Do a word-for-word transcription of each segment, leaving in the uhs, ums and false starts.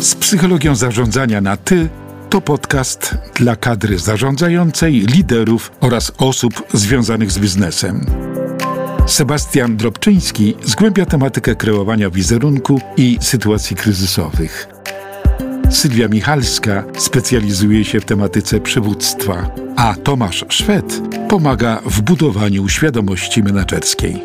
Z psychologią zarządzania na ty to podcast dla kadry zarządzającej, liderów oraz osób związanych z biznesem. Sebastian Dropczyński zgłębia tematykę kreowania wizerunku i sytuacji kryzysowych. Sylwia Michalska specjalizuje się w tematyce przywództwa, a Tomasz Szwed pomaga w budowaniu świadomości menedżerskiej.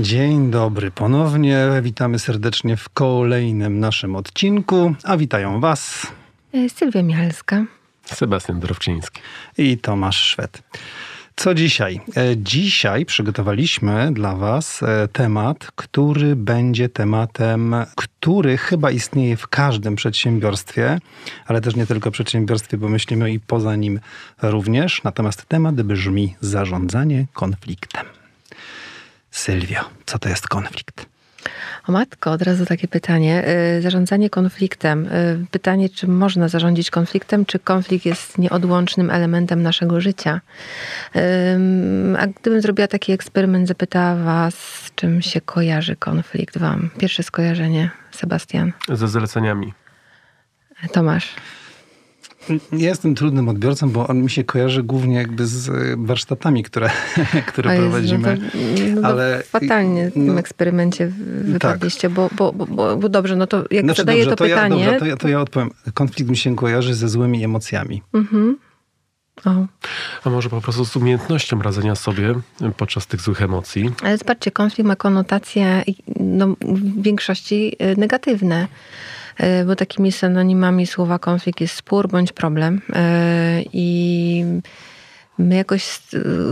Dzień dobry ponownie, witamy serdecznie w kolejnym naszym odcinku, a witają Was Sylwia Michalska, Sebastian Dropczyński i Tomasz Szwed. Co dzisiaj? Dzisiaj przygotowaliśmy dla Was temat, który będzie tematem, który chyba istnieje w każdym przedsiębiorstwie, ale też nie tylko przedsiębiorstwie, bo myślimy i poza nim również. Natomiast temat brzmi: zarządzanie konfliktem. Sylwio, co to jest konflikt? O matko, od razu takie pytanie. Zarządzanie konfliktem. Pytanie, czy można zarządzić konfliktem, czy konflikt jest nieodłącznym elementem naszego życia. A gdybym zrobiła taki eksperyment, zapytała Was, z czym się kojarzy konflikt Wam? Pierwsze skojarzenie, Sebastian. Ze zleceniami. Tomasz. Ja jestem trudnym odbiorcą, bo on mi się kojarzy głównie jakby z warsztatami, które, które Jezu, prowadzimy. No to, ale fatalnie w no, tym eksperymencie wypadliście, tak. bo, bo, bo, bo dobrze, no to jak znaczy, zadaję dobrze, to, to pytanie... Ja, dobrze, to, ja, to ja odpowiem. Konflikt mi się kojarzy ze złymi emocjami. Mhm. O. A może po prostu z umiejętnością radzenia sobie podczas tych złych emocji. Ale zobaczcie, konflikt ma konotacje no, w większości negatywne. Bo takimi synonimami słowa konflikt jest spór bądź problem. I my jakoś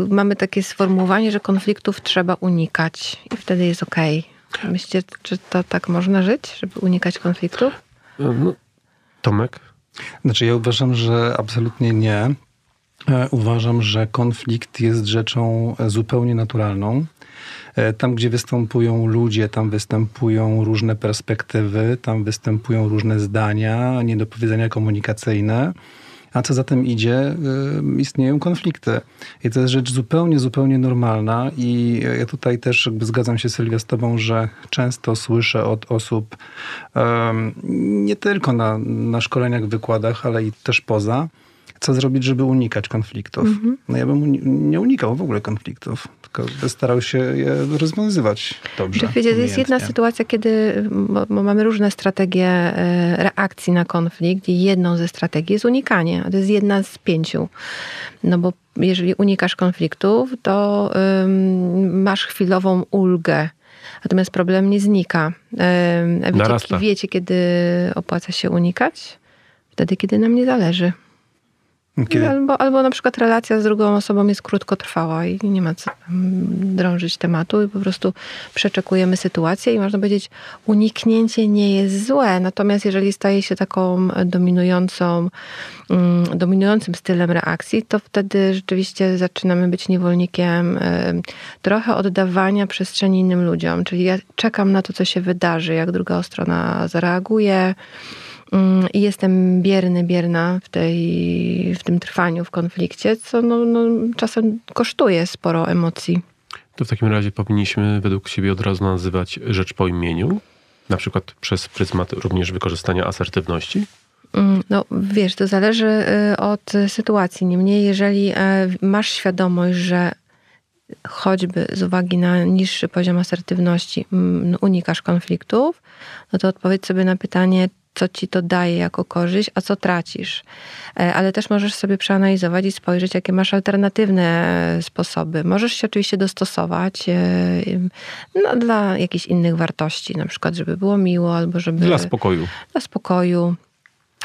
mamy takie sformułowanie, że konfliktów trzeba unikać i wtedy jest okej. Okay. Myślicie, czy to tak można żyć, żeby unikać konfliktów? No, Tomek? Znaczy ja uważam, że absolutnie nie. Uważam, że konflikt jest rzeczą zupełnie naturalną. Tam, gdzie występują ludzie, tam występują różne perspektywy, tam występują różne zdania, niedopowiedzenia komunikacyjne. A co za tym idzie, istnieją konflikty. I to jest rzecz zupełnie, zupełnie normalna. I ja tutaj też jakby zgadzam się, Sylwia, z tobą, że często słyszę od osób, um, nie tylko na, na szkoleniach, wykładach, ale i też poza, co zrobić, żeby unikać konfliktów. Mm-hmm. No ja bym uni- nie unikał w ogóle konfliktów, tylko starał się je rozwiązywać dobrze. Wiecie, to jest jedna sytuacja, kiedy bo mamy różne strategie reakcji na konflikt i jedną ze strategii jest unikanie. To jest jedna z pięciu. No bo jeżeli unikasz konfliktów, to ym, masz chwilową ulgę. Natomiast problem nie znika. Ym, wiecie, wiecie, kiedy opłaca się unikać? Wtedy, kiedy nam nie zależy. Okay. Albo, albo na przykład relacja z drugą osobą jest krótkotrwała i nie ma co drążyć tematu i po prostu przeczekujemy sytuację i można powiedzieć, uniknięcie nie jest złe, natomiast jeżeli staje się taką dominującą, dominującym stylem reakcji, to wtedy rzeczywiście zaczynamy być niewolnikiem trochę oddawania przestrzeni innym ludziom, czyli ja czekam na to, co się wydarzy, jak druga strona zareaguje. I jestem bierny, bierna w, tej, w tym trwaniu, w konflikcie, co no, no, czasem kosztuje sporo emocji. To w takim razie powinniśmy według siebie od razu nazywać rzecz po imieniu, na przykład przez pryzmat również wykorzystania asertywności? No wiesz, to zależy od sytuacji. Niemniej, jeżeli masz świadomość, że choćby z uwagi na niższy poziom asertywności unikasz konfliktów, no to odpowiedz sobie na pytanie, co ci to daje jako korzyść, a co tracisz. Ale też możesz sobie przeanalizować i spojrzeć, jakie masz alternatywne sposoby. Możesz się oczywiście dostosować no, dla jakichś innych wartości, na przykład, żeby było miło, albo żeby... Dla spokoju. Dla spokoju.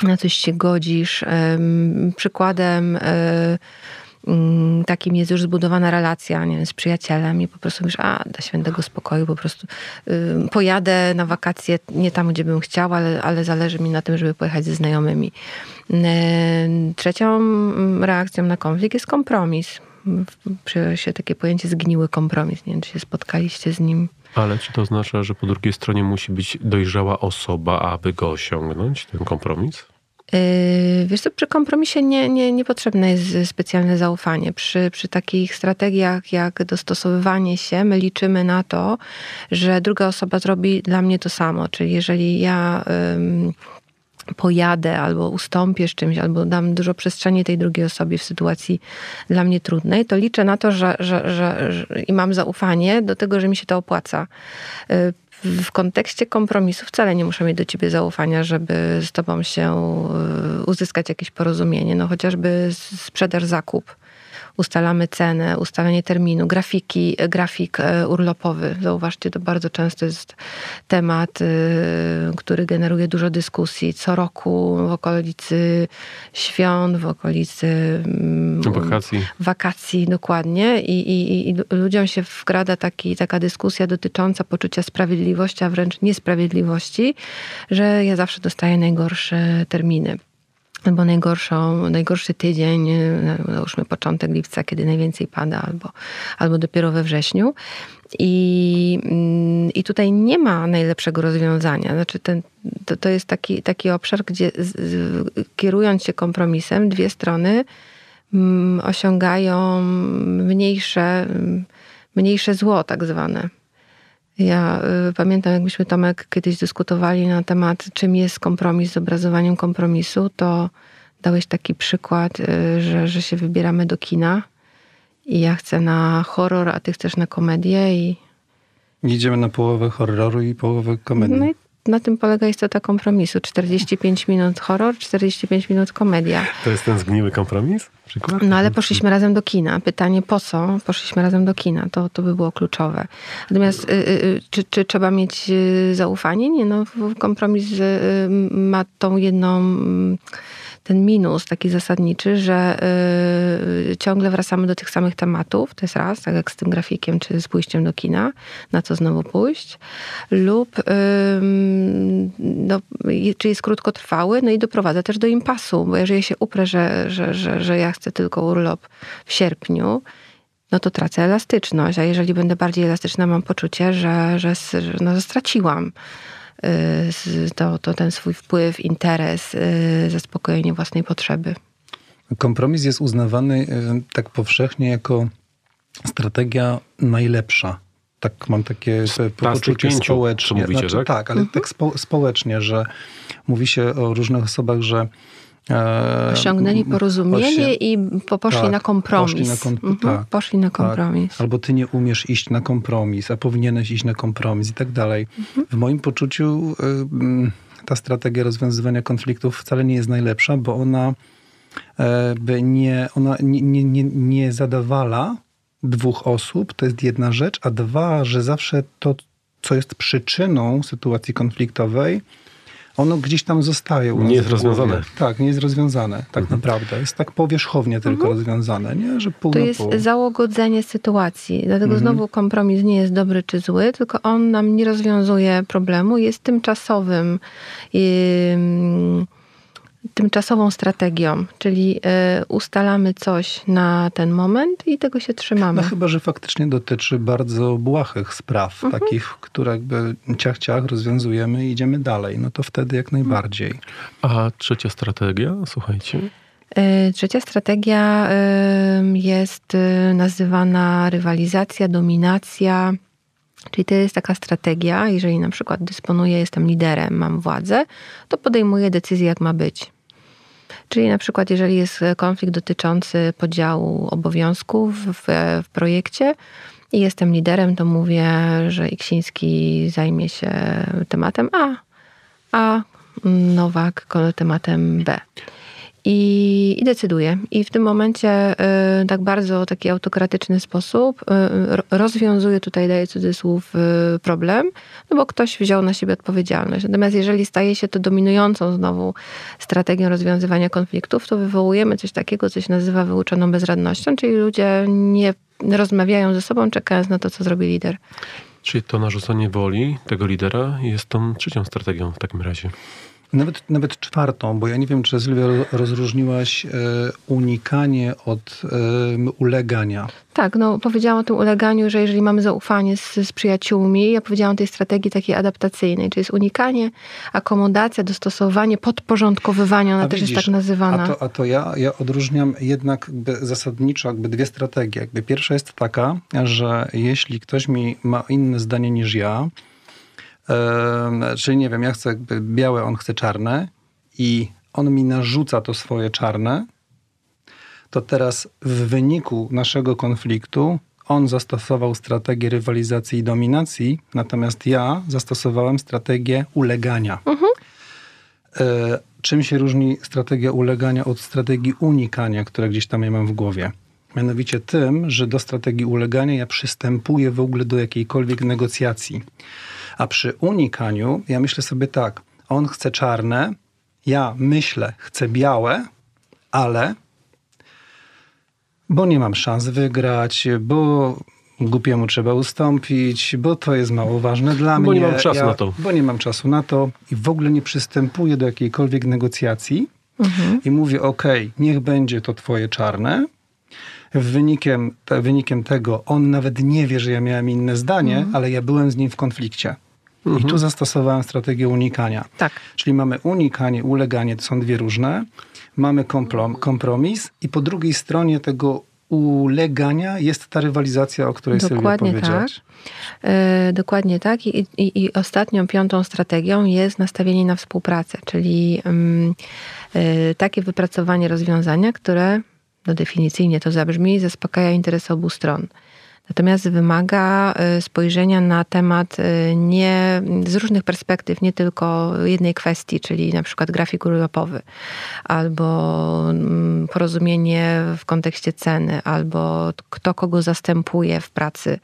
Na coś się godzisz. Przykładem takim jest już zbudowana relacja, nie wiem, z przyjacielem i po prostu mówisz, a dla świętego spokoju po prostu y, pojadę na wakacje nie tam, gdzie bym chciała, ale, ale zależy mi na tym, żeby pojechać ze znajomymi. Y, trzecią reakcją na konflikt jest kompromis. Przyjęło się takie pojęcie zgniły kompromis. Nie wiem, czy się spotkaliście z nim. Ale czy to oznacza, że po drugiej stronie musi być dojrzała osoba, aby go osiągnąć, ten kompromis? Wiesz co, przy kompromisie nie, nie, niepotrzebne jest specjalne zaufanie. Przy, przy takich strategiach jak dostosowywanie się, my liczymy na to, że druga osoba zrobi dla mnie to samo. Czyli jeżeli ja Ym, pojadę albo ustąpię z czymś, albo dam dużo przestrzeni tej drugiej osobie w sytuacji dla mnie trudnej, to liczę na to, że, że, że, że i mam zaufanie do tego, że mi się to opłaca. W kontekście kompromisu wcale nie muszę mieć do ciebie zaufania, żeby z tobą się uzyskać jakieś porozumienie. No chociażby sprzedaż, zakup. Ustalamy cenę, ustalenie terminu, grafiki, grafik urlopowy. Zauważcie, to bardzo często jest temat, który generuje dużo dyskusji. Co roku w okolicy świąt, w okolicy wakacji, wakacji dokładnie. I, i, i ludziom się wkrada taki, taka dyskusja dotycząca poczucia sprawiedliwości, a wręcz niesprawiedliwości, że ja zawsze dostaję najgorsze terminy. Albo najgorszą, najgorszy tydzień, załóżmy początek lipca, kiedy najwięcej pada, albo, albo dopiero we wrześniu. I, i tutaj nie ma najlepszego rozwiązania. Znaczy ten, to, to jest taki, taki obszar, gdzie z, z, kierując się kompromisem, dwie strony m, osiągają mniejsze, mniejsze zło tak zwane. Ja y, pamiętam, jak myśmy, Tomek, kiedyś dyskutowali na temat, czym jest kompromis z obrazowaniem kompromisu, to dałeś taki przykład, y, że, że się wybieramy do kina i ja chcę na horror, a ty chcesz na komedię i... Idziemy na połowę horroru i połowę komedii. No i na tym polega istota kompromisu. czterdzieści pięć minut horror, czterdzieści pięć minut komedia. To jest ten zgniły kompromis? Przykład? No ale poszliśmy razem do kina. Pytanie, po co poszliśmy razem do kina? To, to by było kluczowe. Natomiast y, y, czy, czy trzeba mieć y, zaufanie? Nie, no kompromis y, y, ma tą jedną... Y, ten minus taki zasadniczy, że yy, ciągle wracamy do tych samych tematów, to jest raz, tak jak z tym grafikiem, czy z pójściem do kina, na co znowu pójść, lub yy, no, czy jest krótkotrwały, no i doprowadza też do impasu, bo jeżeli się uprę, że, że, że, że ja chcę tylko urlop w sierpniu, no to tracę elastyczność, a jeżeli będę bardziej elastyczna, mam poczucie, że, że, że no, straciłam To, to ten swój wpływ, interes, zaspokojenie własnej potrzeby. Kompromis jest uznawany tak powszechnie jako strategia najlepsza. Tak, mam takie poczucie społecznie. Mówicie, znaczy, tak? tak, ale mhm. tak spo, społecznie, że mówi się o różnych osobach, że osiągnęli porozumienie osie... i poszli, tak, na kompromis. Poszli na, kom... mhm. tak, poszli na kompromis. Tak. Albo ty nie umiesz iść na kompromis, a powinieneś iść na kompromis i tak dalej. Mhm. W moim poczuciu y, ta strategia rozwiązywania konfliktów wcale nie jest najlepsza, bo ona, y, nie, ona nie, nie, nie, nie zadawala dwóch osób, to jest jedna rzecz, a dwa, że zawsze to, co jest przyczyną sytuacji konfliktowej, ono gdzieś tam zostaje. U nas nie jest rozwiązane. Tak, nie jest rozwiązane, tak mhm. naprawdę. Jest tak powierzchownie tylko mhm. rozwiązane, nie? Że pół to na jest pół. Załagodzenie sytuacji. Dlatego mhm. znowu kompromis nie jest dobry czy zły, tylko on nam nie rozwiązuje problemu. Jest tymczasowym, yy, tymczasową strategią. Czyli yy, ustalamy coś na ten moment i tego się trzymamy. No chyba, że faktycznie dotyczy bardzo błahych spraw, mhm. takich, które jakby ciach, ciach rozwiązujemy i idziemy dalej. No to wtedy jak najbardziej. A trzecia strategia, słuchajcie? Yy, trzecia strategia yy, jest yy, nazywana rywalizacja, dominacja. Czyli to jest taka strategia, jeżeli na przykład dysponuję, jestem liderem, mam władzę, to podejmuję decyzję, jak ma być. Czyli na przykład, jeżeli jest konflikt dotyczący podziału obowiązków w, w projekcie i jestem liderem, to mówię, że Iksiński zajmie się tematem A, a Nowak tematem B. I, i decyduje. I w tym momencie y, tak bardzo taki autokratyczny sposób y, rozwiązuje, tutaj daję cudzysłów, y, problem, no bo ktoś wziął na siebie odpowiedzialność. Natomiast jeżeli staje się to dominującą znowu strategią rozwiązywania konfliktów, to wywołujemy coś takiego, co się nazywa wyuczoną bezradnością, czyli ludzie nie rozmawiają ze sobą, czekając na to, co zrobi lider. Czyli to narzucenie woli tego lidera jest tą trzecią strategią w takim razie. Nawet, nawet czwartą, bo ja nie wiem, czy Sylwia rozróżniłaś e, unikanie od e, ulegania. Tak, no powiedziałam o tym uleganiu, że jeżeli mamy zaufanie z, z przyjaciółmi, ja powiedziałam o tej strategii takiej adaptacyjnej, czyli jest unikanie, akomodacja, dostosowanie, podporządkowywanie, ona a też widzisz, jest tak nazywana. A to, a to ja, ja odróżniam jednak jakby zasadniczo jakby dwie strategie. Jakby pierwsza jest taka, że jeśli ktoś mi ma inne zdanie niż ja, Yy, czyli nie wiem, ja chcę jakby białe, on chce czarne i on mi narzuca to swoje czarne, to teraz w wyniku naszego konfliktu on zastosował strategię rywalizacji i dominacji, natomiast ja zastosowałem strategię ulegania. Mhm. Yy, czym się różni strategia ulegania od strategii unikania, które gdzieś tam ja mam w głowie? Mianowicie tym, że do strategii ulegania ja przystępuję w ogóle do jakiejkolwiek negocjacji. A przy unikaniu ja myślę sobie tak, on chce czarne, ja myślę, chcę białe, ale bo nie mam szans wygrać, bo głupiemu trzeba ustąpić, bo to jest mało ważne dla mnie. Bo nie mam czasu ja, na to. Bo nie mam czasu na to i w ogóle nie przystępuję do jakiejkolwiek negocjacji mhm. i mówię, okej, niech będzie to twoje czarne. Wynikiem, te, wynikiem tego on nawet nie wie, że ja miałem inne zdanie, mhm. ale ja byłem z nim w konflikcie. Mhm. I tu zastosowałem strategię unikania. Tak. Czyli mamy unikanie, uleganie, to są dwie różne. Mamy komplom, kompromis i po drugiej stronie tego ulegania jest ta rywalizacja, o której Sylwia powiedziałaś. Tak. Yy, dokładnie tak. I, i, I ostatnią, piątą strategią jest nastawienie na współpracę, czyli yy, yy, takie wypracowanie rozwiązania, które no definicyjnie to zabrzmi, zaspokaja interes obu stron. Natomiast wymaga spojrzenia na temat nie, z różnych perspektyw, nie tylko jednej kwestii, czyli na przykład grafik urlopowy, albo porozumienie w kontekście ceny, albo kto kogo zastępuje w pracy.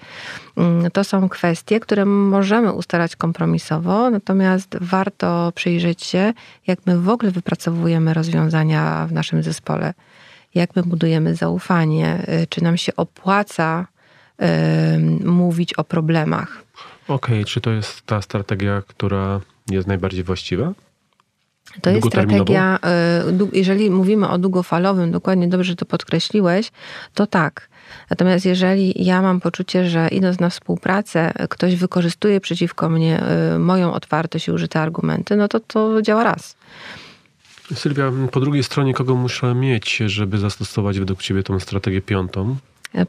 To są kwestie, które możemy ustalać kompromisowo, natomiast warto przyjrzeć się, jak my w ogóle wypracowujemy rozwiązania w naszym zespole. Jak my budujemy zaufanie, czy nam się opłaca y, mówić o problemach. Okej, okay, czy to jest ta strategia, która jest najbardziej właściwa? To jest strategia, y, jeżeli mówimy o długofalowym, dokładnie dobrze to podkreśliłeś, to tak. Natomiast jeżeli ja mam poczucie, że idąc na współpracę, ktoś wykorzystuje przeciwko mnie y, moją otwartość i użyte argumenty, no to to działa raz. Sylwia, po drugiej stronie kogo muszę mieć, żeby zastosować według ciebie tą strategię piątą?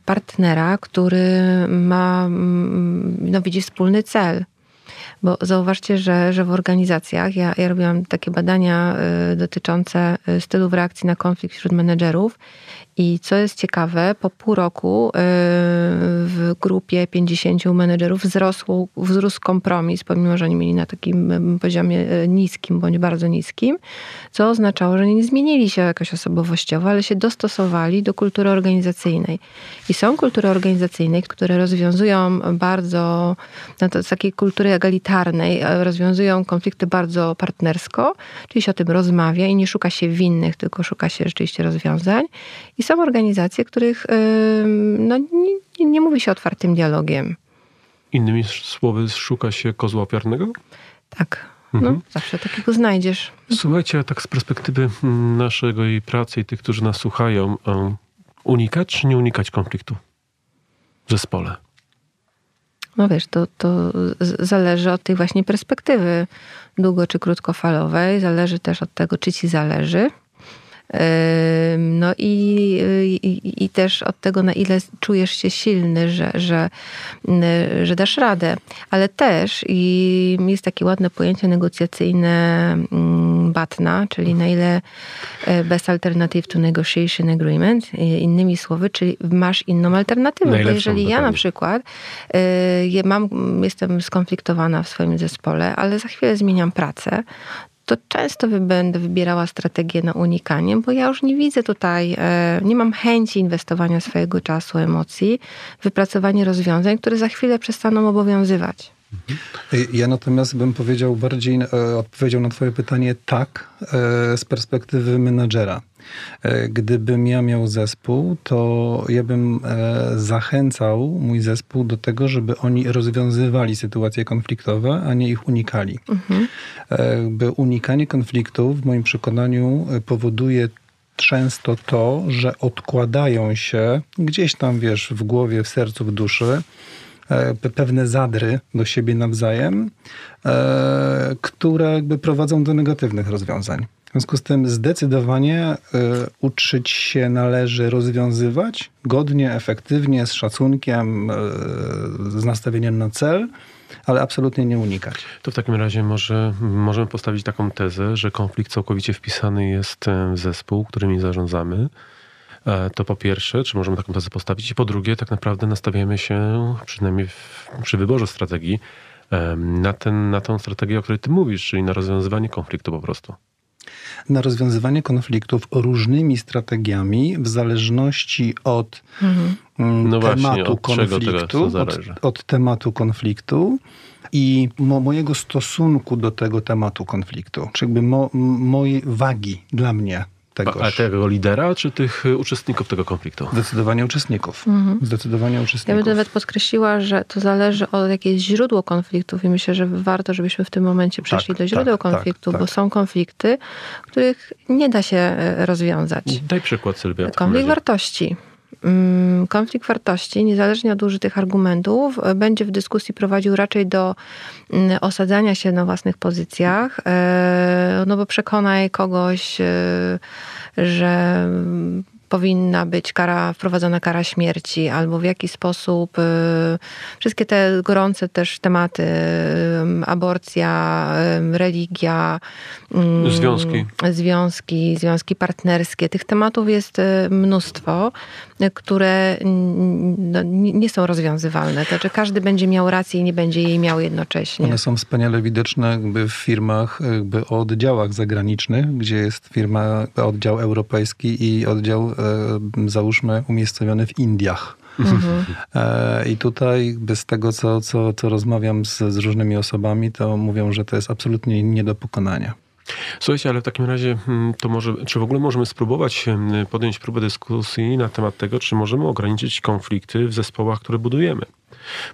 Partnera, który ma, no widzi wspólny cel. Bo zauważcie, że, że w organizacjach, ja, ja robiłam takie badania y, dotyczące stylów reakcji na konflikt wśród menedżerów i co jest ciekawe, po pół roku y, w grupie pięćdziesięciu menedżerów wzrosł, wzrósł kompromis, pomimo że oni mieli na takim poziomie niskim bądź bardzo niskim, co oznaczało, że nie zmienili się jakoś osobowościowo, ale się dostosowali do kultury organizacyjnej. I są kultury organizacyjne, które rozwiązują bardzo, no to z takiej kultury egalitarnej, rozwiązują konflikty bardzo partnersko, czyli się o tym rozmawia i nie szuka się winnych, tylko szuka się rzeczywiście rozwiązań. I są organizacje, których no, nie, nie mówi się otwartym dialogiem. Innymi słowy, szuka się kozła ofiarnego? Tak. Mhm. No, zawsze takiego znajdziesz. Słuchajcie, tak z perspektywy naszego i pracy i tych, którzy nas słuchają, unikać czy nie unikać konfliktu w zespole? No wiesz, to, to zależy od tej właśnie perspektywy długo- czy krótkofalowej. Zależy też od tego, czy ci zależy. No i, i, i też od tego, na ile czujesz się silny, że, że, że dasz radę. Ale też i jest takie ładne pojęcie negocjacyjne BATNA, czyli na ile Best Alternative to Negotiation Agreement, innymi słowy, czyli masz inną alternatywę. Najlepszą, jeżeli ja na przykład y, mam, jestem skonfliktowana w swoim zespole, ale za chwilę zmieniam pracę, to często będę wybierała strategię na unikanie, bo ja już nie widzę tutaj, nie mam chęci inwestowania swojego czasu, emocji, wypracowanie rozwiązań, które za chwilę przestaną obowiązywać. Ja natomiast bym powiedział bardziej, odpowiedział na twoje pytanie tak, z perspektywy menadżera. Gdybym ja miał zespół, to ja bym zachęcał mój zespół do tego, żeby oni rozwiązywali sytuacje konfliktowe, a nie ich unikali. Mhm. By unikanie konfliktów w moim przekonaniu powoduje często to, że odkładają się gdzieś tam, wiesz, w głowie, w sercu, w duszy pewne zadry do siebie nawzajem, które jakby prowadzą do negatywnych rozwiązań. W związku z tym zdecydowanie y, uczyć się należy rozwiązywać godnie, efektywnie, z szacunkiem, y, z nastawieniem na cel, ale absolutnie nie unikać. To w takim razie może możemy postawić taką tezę, że konflikt całkowicie wpisany jest w zespół, którym zarządzamy. To po pierwsze, czy możemy taką tezę postawić? I po drugie, tak naprawdę nastawiamy się, przynajmniej w, przy wyborze strategii, na, ten, na tą strategię, o której ty mówisz, czyli na rozwiązywanie konfliktu po prostu. Na rozwiązywanie konfliktów różnymi strategiami w zależności od mhm. no tematu właśnie, od konfliktu, od, od tematu konfliktu i mo, mojego stosunku do tego tematu konfliktu, czyli jakby mo, mojej wagi dla mnie. Tegoż. A tego lidera, czy tych uczestników tego konfliktu? Zdecydowanie uczestników. Mhm. Zdecydowanie uczestników. Ja bym nawet podkreśliła, że to zależy od jakiegoś źródła konfliktów i myślę, że warto, żebyśmy w tym momencie przeszli tak, do źródeł tak, konfliktu, tak, bo tak. są konflikty, których nie da się rozwiązać. Daj przykład, Sylwia. Konflikt wartości. Konflikt wartości, niezależnie od użytych argumentów, będzie w dyskusji prowadził raczej do osadzania się na własnych pozycjach, no bo przekonaj kogoś, że powinna być kara, wprowadzona kara śmierci, albo w jaki sposób wszystkie te gorące też tematy, aborcja, religia, związki, związki, związki partnerskie. Tych tematów jest mnóstwo, które nie są rozwiązywalne. To znaczy każdy będzie miał rację i nie będzie jej miał jednocześnie. One są wspaniale widoczne jakby w firmach, jakby o oddziałach zagranicznych, gdzie jest firma, oddział europejski i oddział załóżmy umiejscowiony w Indiach. Mhm. I tutaj z tego, co, co, co rozmawiam z, z różnymi osobami, to mówią, że to jest absolutnie nie do pokonania. Słuchajcie, ale w takim razie to może, czy w ogóle możemy spróbować podjąć próbę dyskusji na temat tego, czy możemy ograniczyć konflikty w zespołach, które budujemy?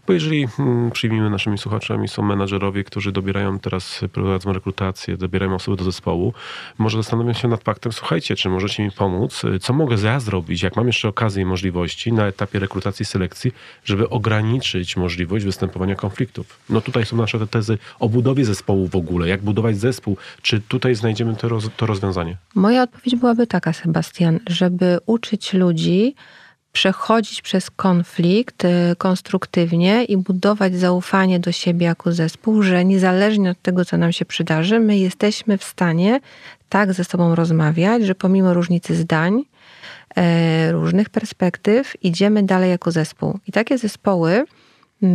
Bo jeżeli przyjmijmy naszymi słuchaczami są menadżerowie, którzy dobierają teraz, prowadzą rekrutację, dobierają osoby do zespołu, może zastanawiam się nad faktem, słuchajcie, czy możecie mi pomóc, co mogę ja zrobić, jak mam jeszcze okazję i możliwości na etapie rekrutacji, selekcji, żeby ograniczyć możliwość występowania konfliktów. No tutaj są nasze te tezy o budowie zespołu w ogóle, jak budować zespół, czy tutaj znajdziemy to, roz- to rozwiązanie? Moja odpowiedź byłaby taka, Sebastian, żeby uczyć ludzi przechodzić przez konflikt konstruktywnie i budować zaufanie do siebie jako zespół, że niezależnie od tego, co nam się przydarzy, my jesteśmy w stanie tak ze sobą rozmawiać, że pomimo różnicy zdań, różnych perspektyw, idziemy dalej jako zespół. I takie zespoły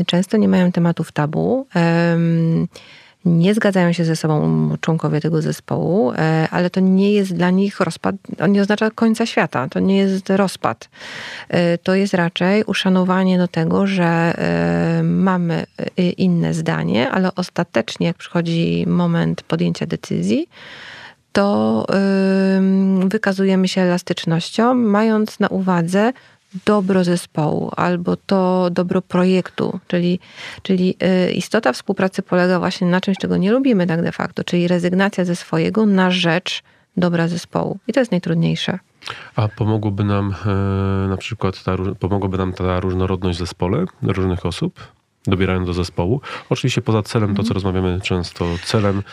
często nie mają tematów tabu, nie zgadzają się ze sobą członkowie tego zespołu, ale to nie jest dla nich rozpad, on nie oznacza końca świata, to nie jest rozpad. To jest raczej uszanowanie do tego, że mamy inne zdanie, ale ostatecznie jak przychodzi moment podjęcia decyzji, to wykazujemy się elastycznością, mając na uwadze dobro zespołu albo to dobro projektu, czyli, czyli istota współpracy polega właśnie na czymś, czego nie lubimy tak de facto, czyli rezygnacja ze swojego na rzecz dobra zespołu. I to jest najtrudniejsze. A pomogłoby nam e, na przykład ta, pomogłoby nam ta różnorodność w zespole różnych osób? Dobierają do zespołu. Oczywiście poza celem, to co rozmawiamy często, celem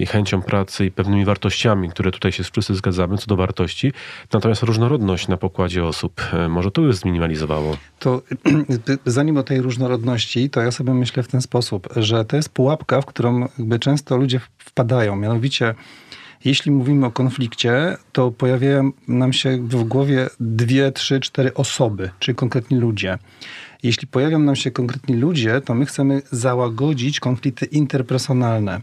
i chęcią pracy i pewnymi wartościami, które tutaj się wszyscy zgadzamy, co do wartości. Natomiast różnorodność na pokładzie osób może to już zminimalizowało. To zanim o tej różnorodności, to ja sobie myślę w ten sposób, że to jest pułapka, w którą jakby często ludzie wpadają. Mianowicie jeśli mówimy o konflikcie, to pojawiają nam się w głowie dwie, trzy, cztery osoby, czyli konkretni ludzie. Jeśli pojawią nam się konkretni ludzie, to my chcemy załagodzić konflikty interpersonalne.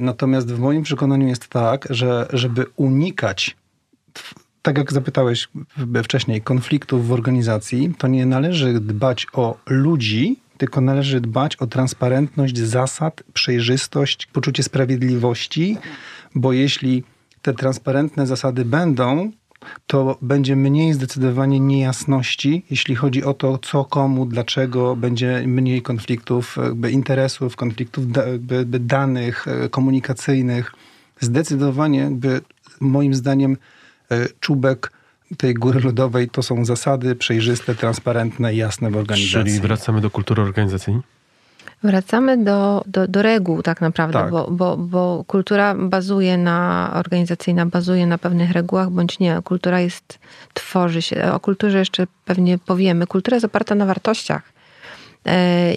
Natomiast w moim przekonaniu jest tak, że żeby unikać, tak jak zapytałeś wcześniej, konfliktów w organizacji, to nie należy dbać o ludzi, tylko należy dbać o transparentność zasad, przejrzystość, poczucie sprawiedliwości, bo jeśli te transparentne zasady będą, to będzie mniej zdecydowanie niejasności, jeśli chodzi o to, co, komu, dlaczego, będzie mniej konfliktów, jakby interesów, konfliktów da, jakby danych komunikacyjnych. Zdecydowanie, jakby moim zdaniem, czubek tej góry lodowej to są zasady przejrzyste, transparentne i jasne w organizacji. Czyli wracamy do kultury organizacyjnej? Wracamy do, do, do reguł tak naprawdę, tak. Bo, bo, bo kultura bazuje na, organizacyjna bazuje na pewnych regułach, bądź nie. Kultura jest, tworzy się, o kulturze jeszcze pewnie powiemy. Kultura jest oparta na wartościach,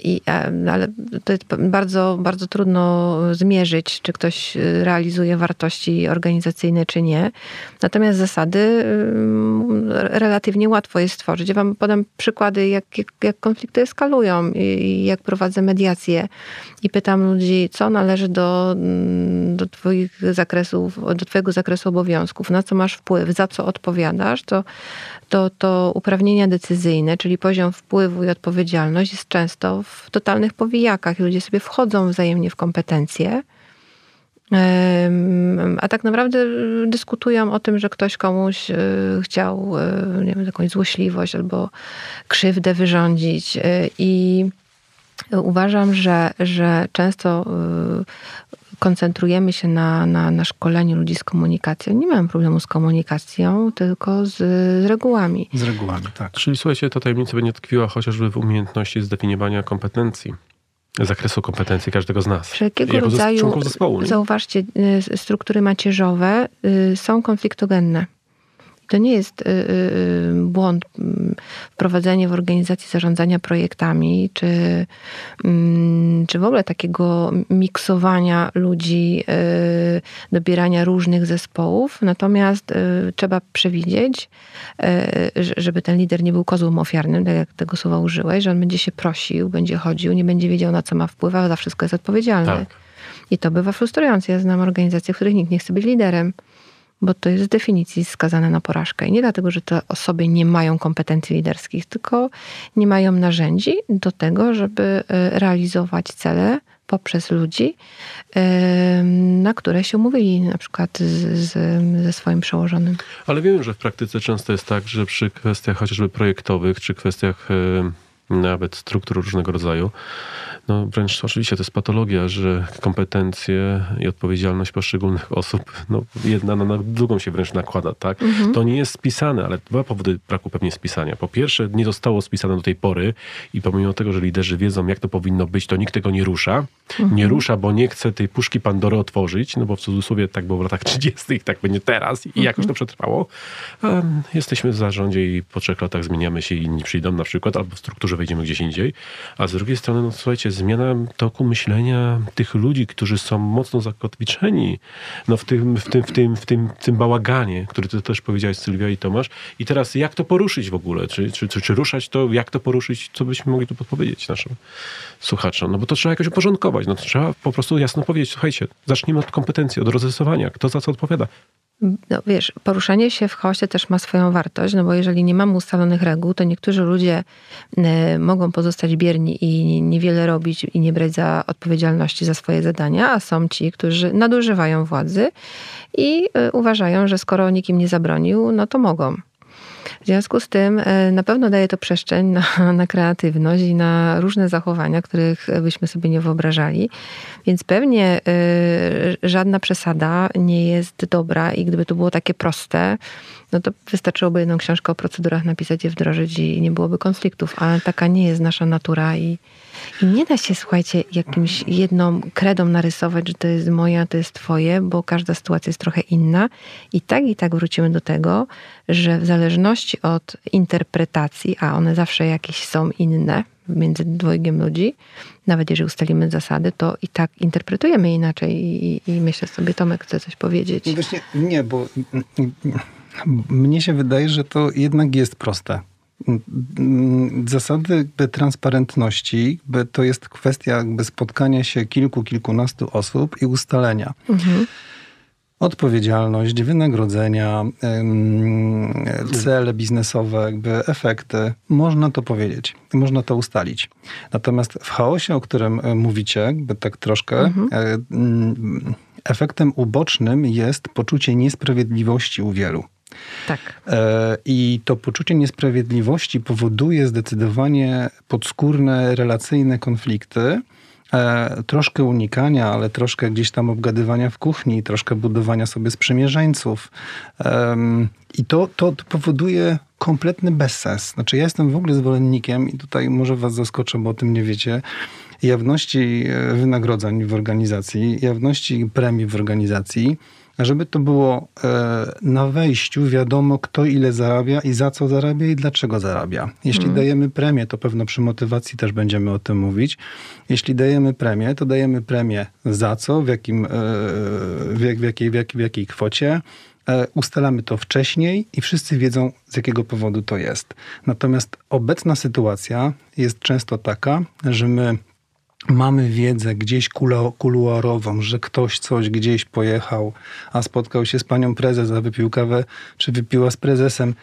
I, ale to jest bardzo, bardzo trudno zmierzyć, czy ktoś realizuje wartości organizacyjne, czy nie. Natomiast zasady relatywnie łatwo jest stworzyć. Ja wam podam przykłady, jak, jak, jak konflikty eskalują i jak prowadzę mediację i pytam ludzi, co należy do, do twoich zakresów, do twojego zakresu obowiązków, na co masz wpływ, za co odpowiadasz, to, to, to uprawnienia decyzyjne, czyli poziom wpływu i odpowiedzialność jest często w totalnych powijakach. Ludzie sobie wchodzą wzajemnie w kompetencje, a tak naprawdę dyskutują o tym, że ktoś komuś chciał, nie wiem, jakąś złośliwość albo krzywdę wyrządzić. I uważam, że, że często koncentrujemy się na, na, na szkoleniu ludzi z komunikacją. Nie mam problemu z komunikacją, tylko z, z regułami. Z regułami, tak. Czyli słuchajcie, ta tajemnica będzie tkwiła chociażby w umiejętności zdefiniowania kompetencji, zakresu kompetencji każdego z nas. Wszelkiego jako rodzaju, członków zespołu, nie? Zauważcie, struktury macierzowe są konfliktogenne. To nie jest błąd wprowadzenie w organizacji zarządzania projektami, czy, czy w ogóle takiego miksowania ludzi, dobierania różnych zespołów. Natomiast trzeba przewidzieć, żeby ten lider nie był kozłem ofiarnym, tak jak tego słowa użyłeś, że on będzie się prosił, będzie chodził, nie będzie wiedział, na co ma wpływ, a za wszystko jest odpowiedzialny. Tak. I to bywa frustrujące. Ja znam organizacje, w których nikt nie chce być liderem, bo to jest z definicji skazane na porażkę. I nie dlatego, że te osoby nie mają kompetencji liderskich, tylko nie mają narzędzi do tego, żeby realizować cele poprzez ludzi, na które się umówili, na przykład z, z, ze swoim przełożonym. Ale wiem, że w praktyce często jest tak, że przy kwestiach chociażby projektowych, czy kwestiach nawet struktur różnego rodzaju, no wręcz oczywiście to jest patologia, że kompetencje i odpowiedzialność poszczególnych osób, no jedna na drugą się wręcz nakłada, tak? Mhm. To nie jest spisane, ale dwa powody braku pewnie spisania. Po pierwsze, nie zostało spisane do tej pory i pomimo tego, że liderzy wiedzą, jak to powinno być, to nikt tego nie rusza. Mhm. Nie rusza, bo nie chce tej puszki Pandory otworzyć, no bo w cudzysłowie tak było w latach trzydziestych, tak będzie teraz i mhm. jakoś to przetrwało. A jesteśmy w zarządzie i po trzech latach zmieniamy się i inni przyjdą na przykład, albo w strukturze wejdziemy gdzieś indziej. A z drugiej strony, no słuchajcie, zmiana toku myślenia tych ludzi, którzy są mocno zakotwiczeni no, w, tym, w, tym, w, tym, w, tym, w tym bałaganie, który ty też powiedziałeś, Sylwia i Tomasz. I teraz jak to poruszyć w ogóle? Czy, czy, czy, czy ruszać to? Jak to poruszyć? Co byśmy mogli tu podpowiedzieć naszym słuchaczom? No bo to trzeba jakoś uporządkować. No to trzeba po prostu jasno powiedzieć, słuchajcie, zacznijmy od kompetencji, od rozrysowania. Kto za co odpowiada? No wiesz, poruszanie się w chaosie też ma swoją wartość, no bo jeżeli nie mamy ustalonych reguł, to niektórzy ludzie mogą pozostać bierni i niewiele robić i nie brać za odpowiedzialności za swoje zadania, a są ci, którzy nadużywają władzy i uważają, że skoro nikim nie zabronił, no to mogą. W związku z tym na pewno daje to przestrzeń na, na kreatywność i na różne zachowania, których byśmy sobie nie wyobrażali. Więc pewnie y, żadna przesada nie jest dobra i gdyby to było takie proste, no to wystarczyłoby jedną książkę o procedurach napisać, je wdrożyć i nie byłoby konfliktów. Ale taka nie jest nasza natura i, i nie da się, słuchajcie, jakimś jedną kredą narysować, że to jest moja, to jest twoje, bo każda sytuacja jest trochę inna. I tak i tak wrócimy do tego, że w zależności od interpretacji, a one zawsze jakieś są inne między dwojgiem ludzi, nawet jeżeli ustalimy zasady, to i tak interpretujemy inaczej i, i myślę sobie, Tomek chce coś powiedzieć. Właśnie nie, bo mnie się wydaje, że to jednak jest proste. Zasady jakby transparentności, jakby to jest kwestia jakby spotkania się kilku, kilkunastu osób i ustalenia. Mhm. Odpowiedzialność, wynagrodzenia, cele biznesowe, jakby efekty. Można to powiedzieć, można to ustalić. Natomiast w chaosie, o którym mówicie, jakby tak troszkę, mhm. efektem ubocznym jest poczucie niesprawiedliwości u wielu. Tak. I to poczucie niesprawiedliwości powoduje zdecydowanie podskórne, relacyjne konflikty, troszkę unikania, ale troszkę gdzieś tam obgadywania w kuchni, troszkę budowania sobie sprzymierzeńców. I to, to powoduje kompletny bezsens. Znaczy ja jestem w ogóle zwolennikiem, i tutaj może was zaskoczę, bo o tym nie wiecie, jawności wynagrodzeń w organizacji, jawności premii w organizacji, żeby to było na wejściu wiadomo, kto ile zarabia i za co zarabia i dlaczego zarabia. Jeśli hmm. dajemy premię, to pewno przy motywacji też będziemy o tym mówić. Jeśli dajemy premię, to dajemy premię za co, w, jakim, w, jak, w, jakiej, w, jak, w jakiej kwocie. Ustalamy to wcześniej i wszyscy wiedzą, z jakiego powodu to jest. Natomiast obecna sytuacja jest często taka, że my mamy wiedzę gdzieś kuluarową, że ktoś coś gdzieś pojechał, a spotkał się z panią prezes, a wypił kawę, czy wypiła z prezesem.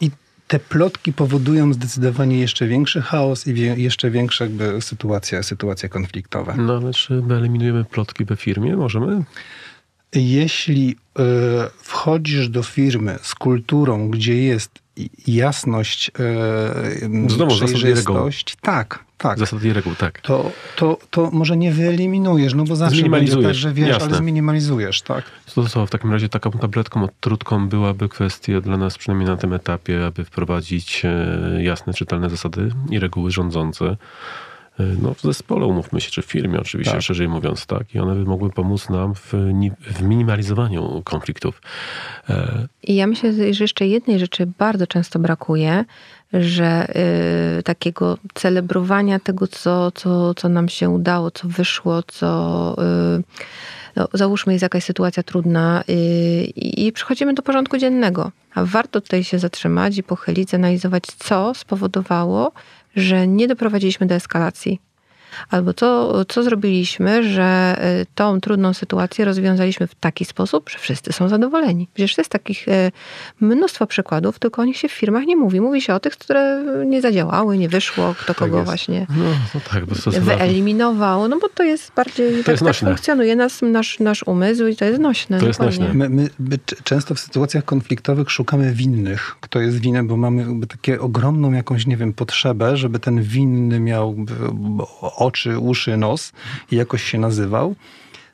I te plotki powodują zdecydowanie jeszcze większy chaos i jeszcze większe jakby sytuacje, sytuacje konfliktowe. No ale czy my eliminujemy plotki we firmie? Możemy? Jeśli y, wchodzisz do firmy z kulturą, gdzie jest jasność, y, znowu, przejrzystość, tak, tak, zasady reguł, tak. To, to, to może nie wyeliminujesz, no bo zawsze będzie tak, że wiesz, jasne, ale zminimalizujesz, tak? To co, w takim razie taką tabletką odtrutką byłaby kwestia dla nas, przynajmniej na tym etapie, aby wprowadzić jasne, czytelne zasady i reguły rządzące. No, w zespole, umówmy się, czy w firmie oczywiście, tak, szerzej mówiąc, tak. I one by mogły pomóc nam w, w minimalizowaniu konfliktów. I ja myślę, że jeszcze jednej rzeczy bardzo często brakuje, że y, takiego celebrowania tego, co, co, co nam się udało, co wyszło, co... Y, no, załóżmy, jest jakaś sytuacja trudna y, i przechodzimy do porządku dziennego. A warto tutaj się zatrzymać i pochylić, zanalizować, co spowodowało, że nie doprowadziliśmy do eskalacji. Albo to, co zrobiliśmy, że tą trudną sytuację rozwiązaliśmy w taki sposób, że wszyscy są zadowoleni. Przecież jest takich mnóstwo przykładów, tylko o nich się w firmach nie mówi. Mówi się o tych, które nie zadziałały, nie wyszło, kto tak kogo jest właśnie no, no tak, wyeliminował. No bo to jest bardziej, to tak, jest tak funkcjonuje nas, nasz, nasz umysł i to jest nośne. To jest nośne. My, my, my często w sytuacjach konfliktowych szukamy winnych, kto jest winny, bo mamy jakby takie ogromną jakąś, nie wiem, potrzebę, żeby ten winny miał oczy, uszy, nos i jakoś się nazywał,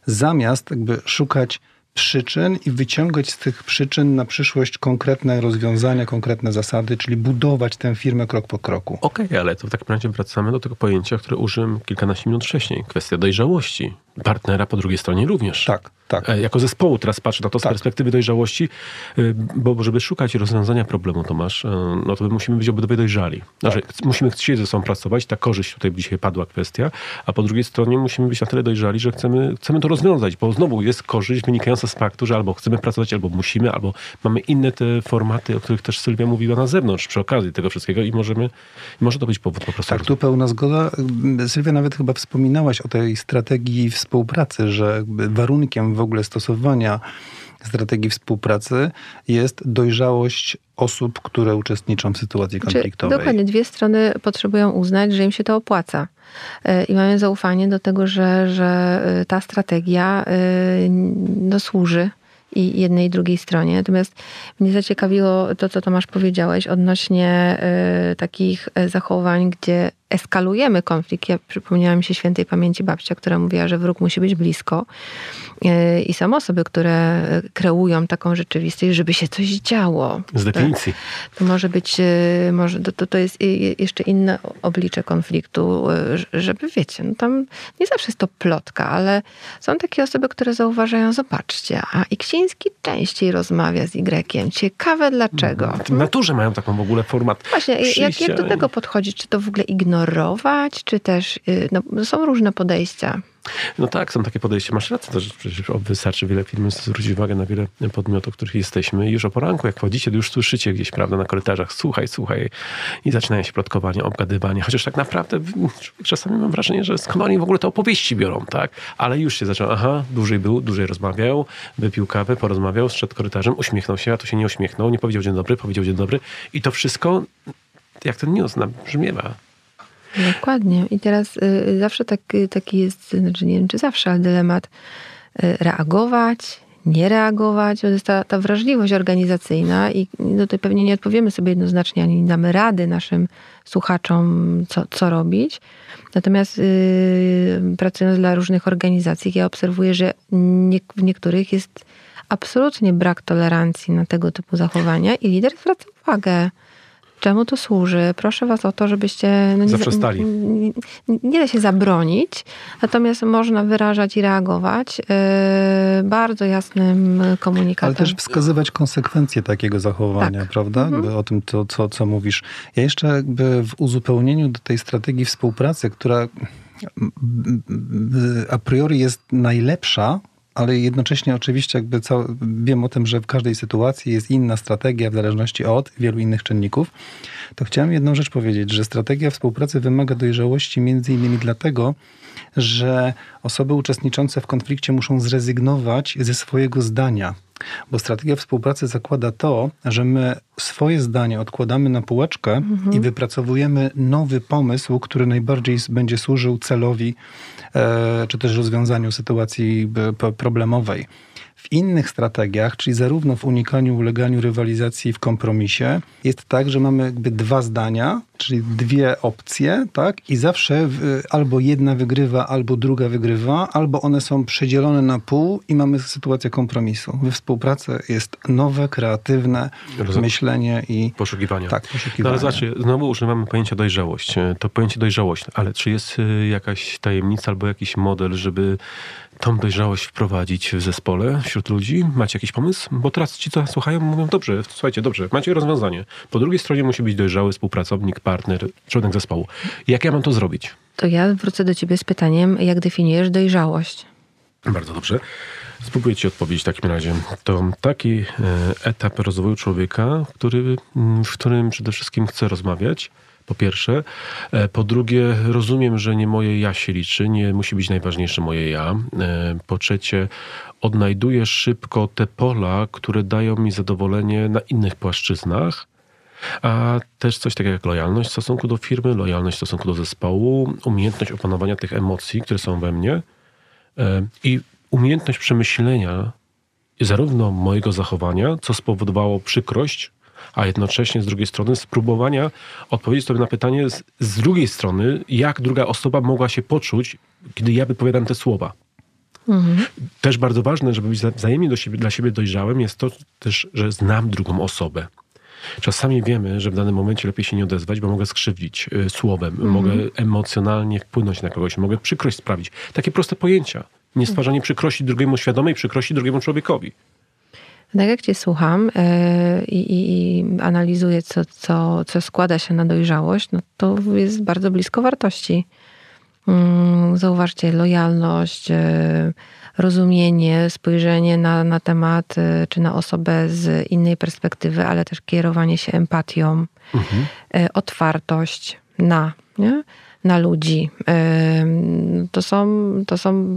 zamiast jakby szukać przyczyn i wyciągać z tych przyczyn na przyszłość konkretne rozwiązania, konkretne zasady, czyli budować tę firmę krok po kroku. Okej, okay, ale to w takim razie wracamy do tego pojęcia, które użyłem kilkanaście minut wcześniej. Kwestia dojrzałości. Partnera po drugiej stronie również. Tak, tak. Jako zespołu teraz patrzę na to z tak. perspektywy dojrzałości, bo żeby szukać rozwiązania problemu, Tomasz, no to my musimy być obydwoje dojrzali. Znaczy, tak. Musimy chcieć ze sobą pracować, ta korzyść tutaj dzisiaj padła kwestia, a po drugiej stronie musimy być na tyle dojrzali, że chcemy, chcemy to rozwiązać, bo znowu jest korzyść wynikająca z faktu, że albo chcemy pracować, albo musimy, albo mamy inne te formaty, o których też Sylwia mówiła na zewnątrz przy okazji tego wszystkiego i możemy, może to być powód po prostu. Tak, tu pełna zgoda. Sylwia, nawet chyba wspominałaś o tej strategii w współpracy, że warunkiem w ogóle stosowania strategii współpracy jest dojrzałość osób, które uczestniczą w sytuacji konfliktowej. Dokładnie. Dwie strony potrzebują uznać, że im się to opłaca. I mamy zaufanie do tego, że, że ta strategia no, służy i jednej i drugiej stronie. Natomiast mnie zaciekawiło to, co Tomasz powiedziałeś odnośnie y, takich zachowań, gdzie eskalujemy konflikt. Ja przypomniałam się świętej pamięci babcia, która mówiła, że wróg musi być blisko. Y, I są osoby, które kreują taką rzeczywistość, żeby się coś działo. Z definicji. To, to może być, y, może, to, to jest jeszcze inne oblicze konfliktu, y, żeby wiecie, no tam nie zawsze jest to plotka, ale są takie osoby, które zauważają, zobaczcie, a i częściej rozmawia z Y. Ciekawe dlaczego. W naturze mają taką w ogóle format. Właśnie, jak, jak do tego podchodzić? Czy to w ogóle ignorować? Czy też... No, są różne podejścia. No tak, są takie podejścia. Masz rację, to, że przecież wystarczy wiele firm zwrócić uwagę na wiele podmiotów, w których jesteśmy. Już o poranku, jak wchodzicie, to już słyszycie gdzieś, prawda, na korytarzach, słuchaj, słuchaj. I zaczynają się plotkowanie, obgadywanie. Chociaż tak naprawdę czasami mam wrażenie, że skąd oni w ogóle te opowieści biorą, tak? Ale już się zaczęło, aha, dłużej był, dłużej rozmawiał, wypił kawę, porozmawiał, zszedł korytarzem, uśmiechnął się, a tu się nie uśmiechnął, nie powiedział dzień dobry, powiedział dzień dobry. I to wszystko, jak ten news brzmiewa. Dokładnie. I teraz y, zawsze tak, taki jest, znaczy nie wiem, czy zawsze, ale dylemat reagować, nie reagować. To jest ta, ta wrażliwość organizacyjna i no to pewnie nie odpowiemy sobie jednoznacznie, ani nie damy rady naszym słuchaczom, co, co robić. Natomiast yy, pracując dla różnych organizacji, ja obserwuję, że nie, w niektórych jest absolutnie brak tolerancji na tego typu zachowania i lider zwraca uwagę. Czemu to służy? Proszę was o to, żebyście... No, nie, Zaprzestali. Nie, nie da się zabronić, natomiast można wyrażać i reagować yy, bardzo jasnym komunikatem. Ale też wskazywać konsekwencje takiego zachowania, tak. Prawda? Mhm. O tym, to, co, co mówisz. Ja jeszcze jakby w uzupełnieniu do tej strategii współpracy, która a priori jest najlepsza, ale jednocześnie oczywiście jakby cał, wiem o tym, że w każdej sytuacji jest inna strategia w zależności od wielu innych czynników, to chciałem jedną rzecz powiedzieć, że strategia współpracy wymaga dojrzałości między innymi dlatego, że osoby uczestniczące w konflikcie muszą zrezygnować ze swojego zdania. Bo strategia współpracy zakłada to, że my swoje zdanie odkładamy na półeczkę mhm. i wypracowujemy nowy pomysł, który najbardziej będzie służył celowi, e, czy też rozwiązaniu sytuacji problemowej. W innych strategiach, czyli zarówno w unikaniu, uleganiu rywalizacji, w kompromisie, jest tak, że mamy jakby dwa zdania, czyli dwie opcje, tak? I zawsze w, albo jedna wygrywa, albo druga wygrywa, albo one są przedzielone na pół i mamy sytuację kompromisu. We współpracy jest nowe, kreatywne Rozum. myślenie i... Poszukiwania. Tak, poszukiwania. No, ale zobaczcie, znowu używamy pojęcia dojrzałość. To pojęcie dojrzałość, ale czy jest jakaś tajemnica albo jakiś model, żeby tą dojrzałość wprowadzić w zespole, wśród ludzi? Macie jakiś pomysł? Bo teraz ci, co słuchają, mówią, dobrze, słuchajcie, dobrze, macie rozwiązanie. Po drugiej stronie musi być dojrzały współpracownik, partner, członek zespołu. Jak ja mam to zrobić? To ja wrócę do ciebie z pytaniem, jak definiujesz dojrzałość? Bardzo dobrze. Spróbuję ci odpowiedzieć w takim razie. To taki etap rozwoju człowieka, który, w którym przede wszystkim chcę rozmawiać, po pierwsze. Po drugie, rozumiem, że nie moje ja się liczy, nie musi być najważniejsze moje ja. Po trzecie, odnajduję szybko te pola, które dają mi zadowolenie na innych płaszczyznach, a też coś takiego jak lojalność w stosunku do firmy, lojalność w stosunku do zespołu, umiejętność opanowania tych emocji, które są we mnie i umiejętność przemyślenia zarówno mojego zachowania, co spowodowało przykrość, a jednocześnie z drugiej strony spróbowania odpowiedzieć sobie na pytanie z, z drugiej strony, jak druga osoba mogła się poczuć, kiedy ja wypowiadam te słowa. Mhm. Też bardzo ważne, żeby być wzajemnie do siebie, dla siebie dojrzałym, jest to też, że znam drugą osobę. Czasami wiemy, że w danym momencie lepiej się nie odezwać, bo mogę skrzywdzić y, słowem, mhm. mogę emocjonalnie wpłynąć na kogoś, mogę przykrość sprawić. Takie proste pojęcia. Nie stwarzanie mhm. przykrości drugiemu, świadomej przykrości drugiemu człowiekowi. Tak jak cię słucham i, i, i analizuję, co, co, co składa się na dojrzałość, no to jest bardzo blisko wartości. Zauważcie, lojalność, rozumienie, spojrzenie na, na temat czy na osobę z innej perspektywy, ale też kierowanie się empatią, mhm. otwartość na, nie? na ludzi. To są, to są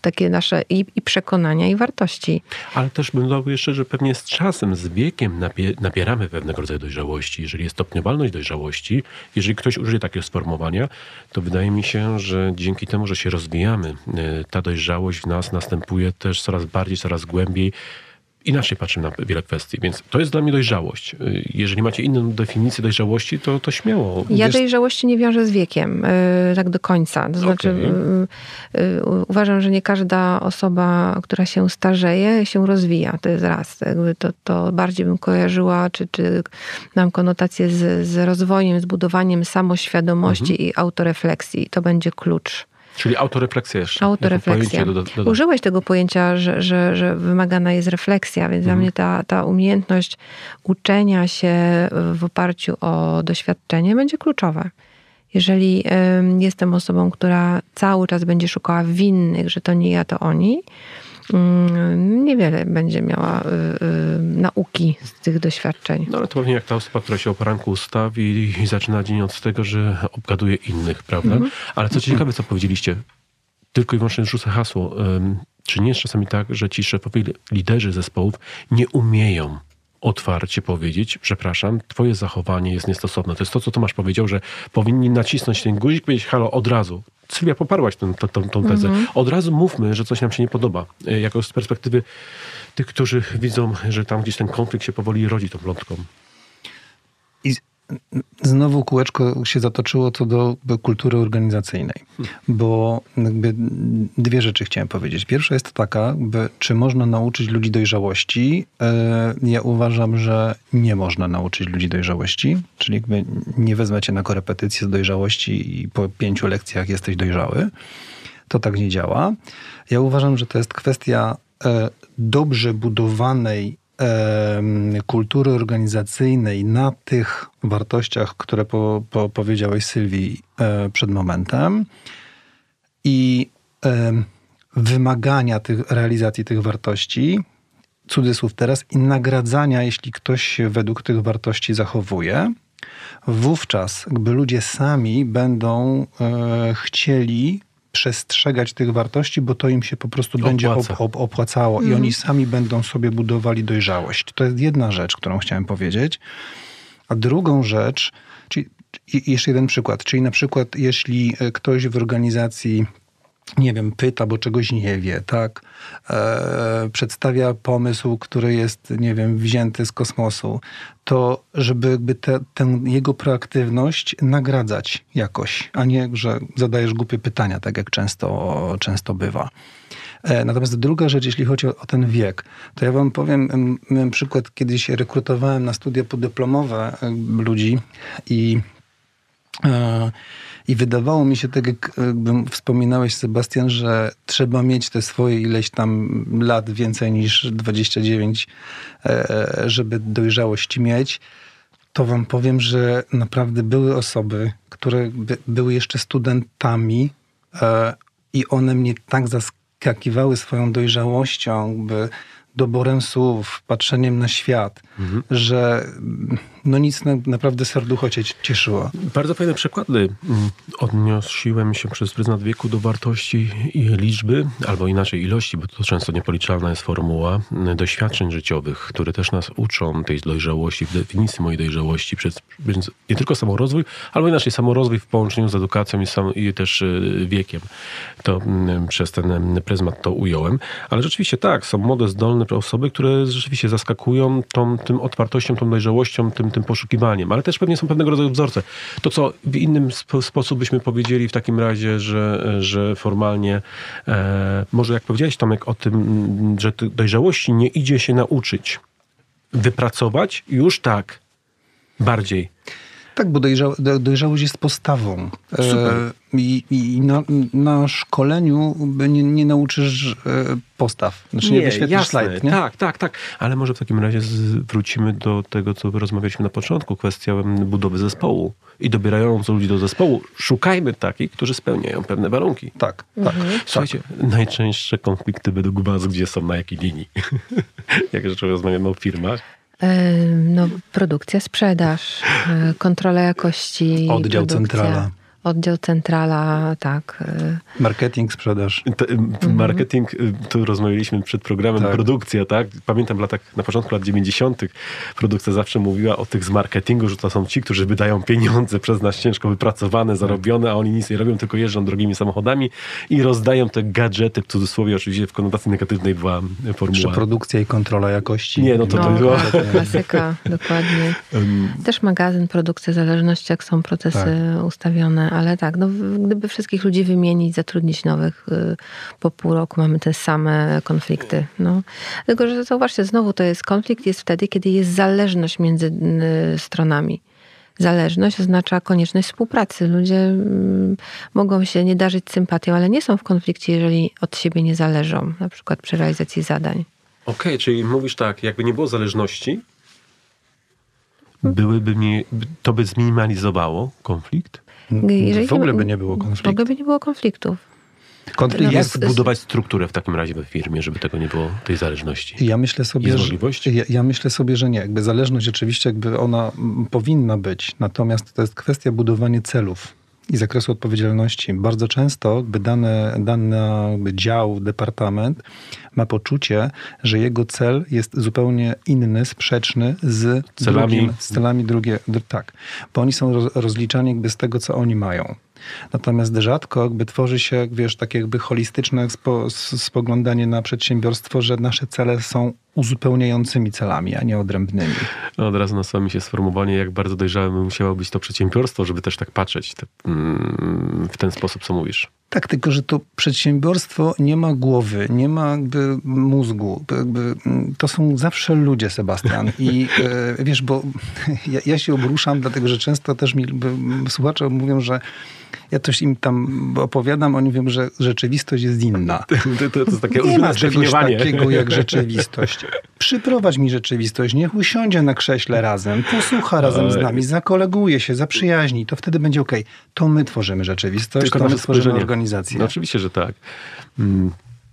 takie nasze i, i przekonania, i wartości. Ale też bym dodał jeszcze, że pewnie z czasem, z wiekiem nabieramy pewnego rodzaju dojrzałości. Jeżeli jest stopniowalność dojrzałości, jeżeli ktoś użyje takiego sformułowania, to wydaje mi się, że dzięki temu, że się rozwijamy, ta dojrzałość w nas następuje też coraz bardziej, coraz głębiej. Inaczej patrzymy na wiele kwestii, więc to jest dla mnie dojrzałość. Jeżeli macie inną definicję dojrzałości, to, to śmiało. Ja Wiesz... dojrzałości nie wiążę z wiekiem, yy, tak do końca. To znaczy okay. yy, yy, uważam, że nie każda osoba, która się starzeje, się rozwija. To jest raz. Jakby to, to bardziej bym kojarzyła, czy, czy mam konotację z, z rozwojem, z budowaniem samoświadomości mhm. i autorefleksji. To będzie klucz. Czyli autorefleksja jeszcze. Autorefleksja. Do, do, do. Użyłeś tego pojęcia, że, że, że wymagana jest refleksja, więc mhm. dla mnie ta, ta umiejętność uczenia się w oparciu o doświadczenie będzie kluczowa. Jeżeli y, jestem osobą, która cały czas będzie szukała winnych, że to nie ja, to oni, niewiele będzie miała y, y, nauki z tych doświadczeń. No ale to pewnie jak ta osoba, która się o poranku ustawi i zaczyna dzień od tego, że obgaduje innych, prawda? Mm-hmm. Ale co ciekawe, co powiedzieliście, tylko i wyłącznie rzucę hasło, um, czy nie jest czasami tak, że ci szefowie, liderzy zespołów nie umieją otwarcie powiedzieć, przepraszam, twoje zachowanie jest niestosowne. To jest to, co Tomasz powiedział, że powinni nacisnąć ten guzik, powiedzieć halo od razu. Sylwia, poparłaś tę tezę. Mm-hmm. Od razu mówmy, że coś nam się nie podoba. Jako z perspektywy tych, którzy widzą, że tam gdzieś ten konflikt się powoli rodzi tą plątką. I znowu kółeczko się zatoczyło co do kultury organizacyjnej. Bo jakby dwie rzeczy chciałem powiedzieć. Pierwsza jest taka, by, czy można nauczyć ludzi dojrzałości. Ja uważam, że nie można nauczyć ludzi dojrzałości. Czyli jakby nie wezmę cię na korepetycję z dojrzałości i po pięciu lekcjach jesteś dojrzały. To tak nie działa. Ja uważam, że to jest kwestia dobrze budowanej kultury organizacyjnej na tych wartościach, które po, po powiedziałeś Sylwii przed momentem i wymagania tych, realizacji tych wartości, cudzysłów teraz, i nagradzania, jeśli ktoś się według tych wartości zachowuje, wówczas jakby ludzie sami będą chcieli przestrzegać tych wartości, bo to im się po prostu Opłaca. będzie op- op- opłacało mhm. i oni sami będą sobie budowali dojrzałość. To jest jedna rzecz, którą chciałem powiedzieć. A drugą rzecz, czyli jeszcze jeden przykład, czyli na przykład jeśli ktoś w organizacji, nie wiem, pyta, bo czegoś nie wie, tak? E, przedstawia pomysł, który jest, nie wiem, wzięty z kosmosu, to żeby jakby te, tę jego proaktywność nagradzać jakoś, a nie, że zadajesz głupie pytania, tak jak często, często bywa. E, natomiast druga rzecz, jeśli chodzi o, o ten wiek, to ja wam powiem m, m, przykład, kiedyś rekrutowałem na studia podyplomowe ludzi i e, I wydawało mi się, tak jak wspominałeś, Sebastian, że trzeba mieć te swoje ileś tam lat więcej niż dwadzieścia dziewięć, żeby dojrzałość mieć. To wam powiem, że naprawdę były osoby, które były jeszcze studentami i one mnie tak zaskakiwały swoją dojrzałością, by doborem słów, patrzeniem na świat, mhm. że no nic na, naprawdę serducho cię cieszyło. Bardzo fajne przykłady. Odniosłem się przez pryzmat wieku do wartości i liczby, albo inaczej ilości, bo to często niepoliczalna jest formuła, doświadczeń życiowych, które też nas uczą tej dojrzałości, w definicji mojej dojrzałości, przez, więc nie tylko samorozwój, albo inaczej samorozwój w połączeniu z edukacją i, sam, i też wiekiem. To przez ten pryzmat to ująłem. Ale rzeczywiście tak, są młode, zdolne osoby, które rzeczywiście zaskakują tą, tym otwartością, tą dojrzałością, tym, tym poszukiwaniem, ale też pewnie są pewnego rodzaju wzorce. To, co w innym sp- sposób byśmy powiedzieli w takim razie, że, że formalnie, e, może jak powiedziałeś, Tomek, o tym, że dojrzałości nie idzie się nauczyć. Wypracować już tak bardziej. Tak, bo dojrza- dojrzałość jest postawą. Super. E, I, i na, na szkoleniu nie, nie nauczysz postaw. Znaczy nie, nie wyświetlisz jasne, slajd, nie? Tak, tak, tak. Ale może w takim razie wrócimy do tego, co rozmawialiśmy na początku. Kwestia budowy zespołu i dobierając ludzi do zespołu. Szukajmy takich, którzy spełniają pewne warunki. Tak, tak. Mhm. Słuchajcie, tak. Najczęstsze konflikty według was, gdzie są, na jakiej linii? Jak rzeczywiście rozmawiamy o firmach. No, produkcja, sprzedaż, kontrola jakości. Oddział produkcja. Centrala. Oddział centrala, tak. Marketing, sprzedaż. Marketing, tu rozmawialiśmy przed programem, tak. Produkcja, tak? Pamiętam w latach, na początku lat dziewięćdziesiątych produkcja zawsze mówiła o tych z marketingu, że to są ci, którzy wydają pieniądze przez nas ciężko wypracowane, zarobione, a oni nic nie robią, tylko jeżdżą drogimi samochodami i rozdają te gadżety, w cudzysłowie oczywiście w konotacji negatywnej była formuła. Jeszcze produkcja i kontrola jakości. Nie, no to no, to była... Klasyka, dokładnie. Też magazyn, produkcja, zależność, jak są procesy tak. ustawione. Ale tak, no, gdyby wszystkich ludzi wymienić, zatrudnić nowych, po pół roku mamy te same konflikty. No. Tylko, że zauważcie, znowu to jest konflikt, jest wtedy, kiedy jest zależność między stronami. Zależność oznacza konieczność współpracy. Ludzie mogą się nie darzyć sympatią, ale nie są w konflikcie, jeżeli od siebie nie zależą, na przykład przy realizacji zadań. Okej, okay, czyli mówisz tak, jakby nie było zależności, byłyby mi, to by zminimalizowało konflikt? Jeżeli w ogóle by nie było konfliktów. W ogóle by nie było konfliktów. Konflikt jest... Jak zbudować strukturę w takim razie w firmie, żeby tego nie było, tej zależności? Ja myślę sobie, że, ja, ja myślę sobie, że nie. Jakby zależność oczywiście jakby ona powinna być. Natomiast to jest kwestia budowania celów i zakresu odpowiedzialności. Bardzo często jakby dany, dany jakby dział, departament ma poczucie, że jego cel jest zupełnie inny, sprzeczny z celami, drugim, z celami drugie, tak. Bo oni są rozliczani jakby z tego, co oni mają. Natomiast rzadko jakby tworzy się, jak wiesz, takie jakby holistyczne spo, spoglądanie na przedsiębiorstwo, że nasze cele są uzupełniającymi celami, a nie odrębnymi. No od razu nasuwa mi się sformułowanie, jak bardzo dojrzałe musiało być to przedsiębiorstwo, żeby też tak patrzeć te, mm, w ten sposób, co mówisz. Tak, tylko że to przedsiębiorstwo nie ma głowy, nie ma jakby mózgu. Jakby, to są zawsze ludzie, Sebastian. I e, wiesz, bo ja, ja się obruszam, dlatego że często też mi by, słuchacze mówią, że ja coś im tam opowiadam, oni mówią, że rzeczywistość jest inna. To, to, to jest takie nie ma czegoś takiego jak rzeczywistość. Przyprowadź mi rzeczywistość, niech usiądzie na krześle razem, posłucha razem ale... z nami, zakoleguje się, zaprzyjaźni, to wtedy będzie okej. Okay. To my tworzymy rzeczywistość, tylko to my tworzymy spojrzenie. Organizację. No, oczywiście, że tak. Mm.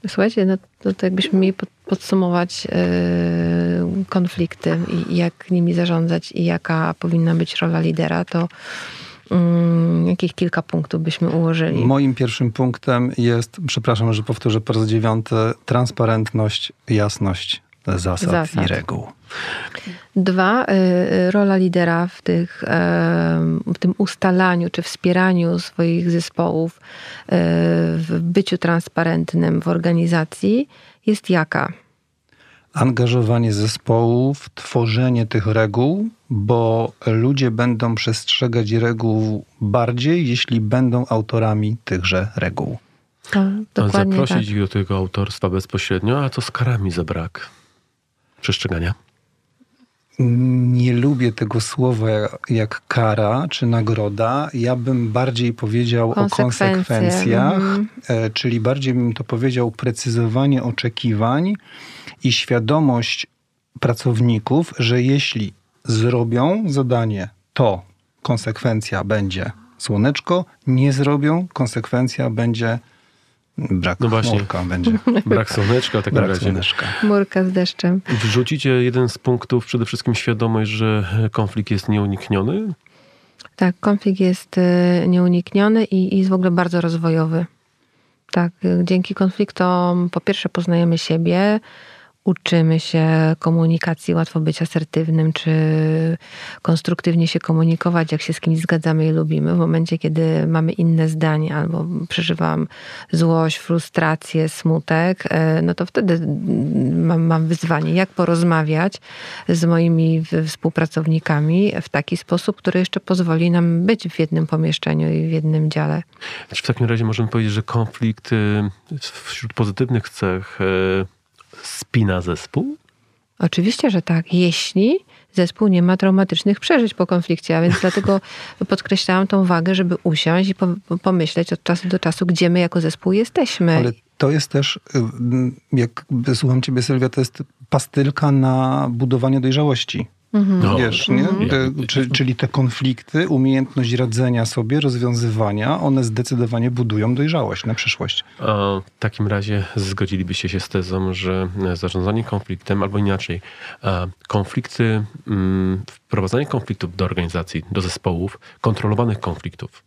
Słuchajcie, no to, to jakbyśmy mieli pod, podsumować yy, konflikty i, i jak nimi zarządzać i jaka powinna być rola lidera, to Hmm, jakich kilka punktów byśmy ułożyli? Moim pierwszym punktem jest, przepraszam, że powtórzę po raz dziewiąty, transparentność, jasność zasad, zasad. i reguł. Dwa, y, rola lidera w, tych, y, w tym ustalaniu czy wspieraniu swoich zespołów, y, w byciu transparentnym w organizacji jest jaka? Angażowanie zespołów, tworzenie tych reguł, bo ludzie będą przestrzegać reguł bardziej, jeśli będą autorami tychże reguł. To, dokładnie zaprosić tak. do tego autorstwa bezpośrednio, a co z karami za brak przestrzegania? Nie lubię tego słowa jak kara czy nagroda. Ja bym bardziej powiedział o konsekwencjach, mm. czyli bardziej bym to powiedział precyzowanie oczekiwań i świadomość pracowników, że jeśli zrobią zadanie, to konsekwencja będzie słoneczko, nie zrobią, konsekwencja będzie brak no właśnie. murka. Będzie. Brak słoneczka, tak naprawdę. Murka z deszczem. Wrzucicie jeden z punktów, przede wszystkim świadomość, że konflikt jest nieunikniony? Tak, konflikt jest nieunikniony i, i jest w ogóle bardzo rozwojowy. Tak, dzięki konfliktom po pierwsze poznajemy siebie, uczymy się komunikacji, łatwo być asertywnym, czy konstruktywnie się komunikować, jak się z kimś zgadzamy i lubimy. W momencie, kiedy mamy inne zdanie, albo przeżywam złość, frustrację, smutek, no to wtedy mam, mam wyzwanie, jak porozmawiać z moimi współpracownikami w taki sposób, który jeszcze pozwoli nam być w jednym pomieszczeniu i w jednym dziale. Czy w takim razie możemy powiedzieć, że konflikt wśród pozytywnych cech spina zespół? Oczywiście, że tak. Jeśli zespół nie ma traumatycznych przeżyć po konflikcie, a więc dlatego podkreślałam tą wagę, żeby usiąść i po, pomyśleć od czasu do czasu, gdzie my jako zespół jesteśmy. Ale to jest też, jak słucham ciebie, Sylwia, to jest pastylka na budowanie dojrzałości. Mhm. No. Wiesz, nie? Te, czy, czyli te konflikty, umiejętność radzenia sobie, rozwiązywania, one zdecydowanie budują dojrzałość na przyszłość. A w takim razie zgodzilibyście się z tezą, że zarządzanie konfliktem, albo inaczej, konflikty, wprowadzanie konfliktów do organizacji, do zespołów, kontrolowanych konfliktów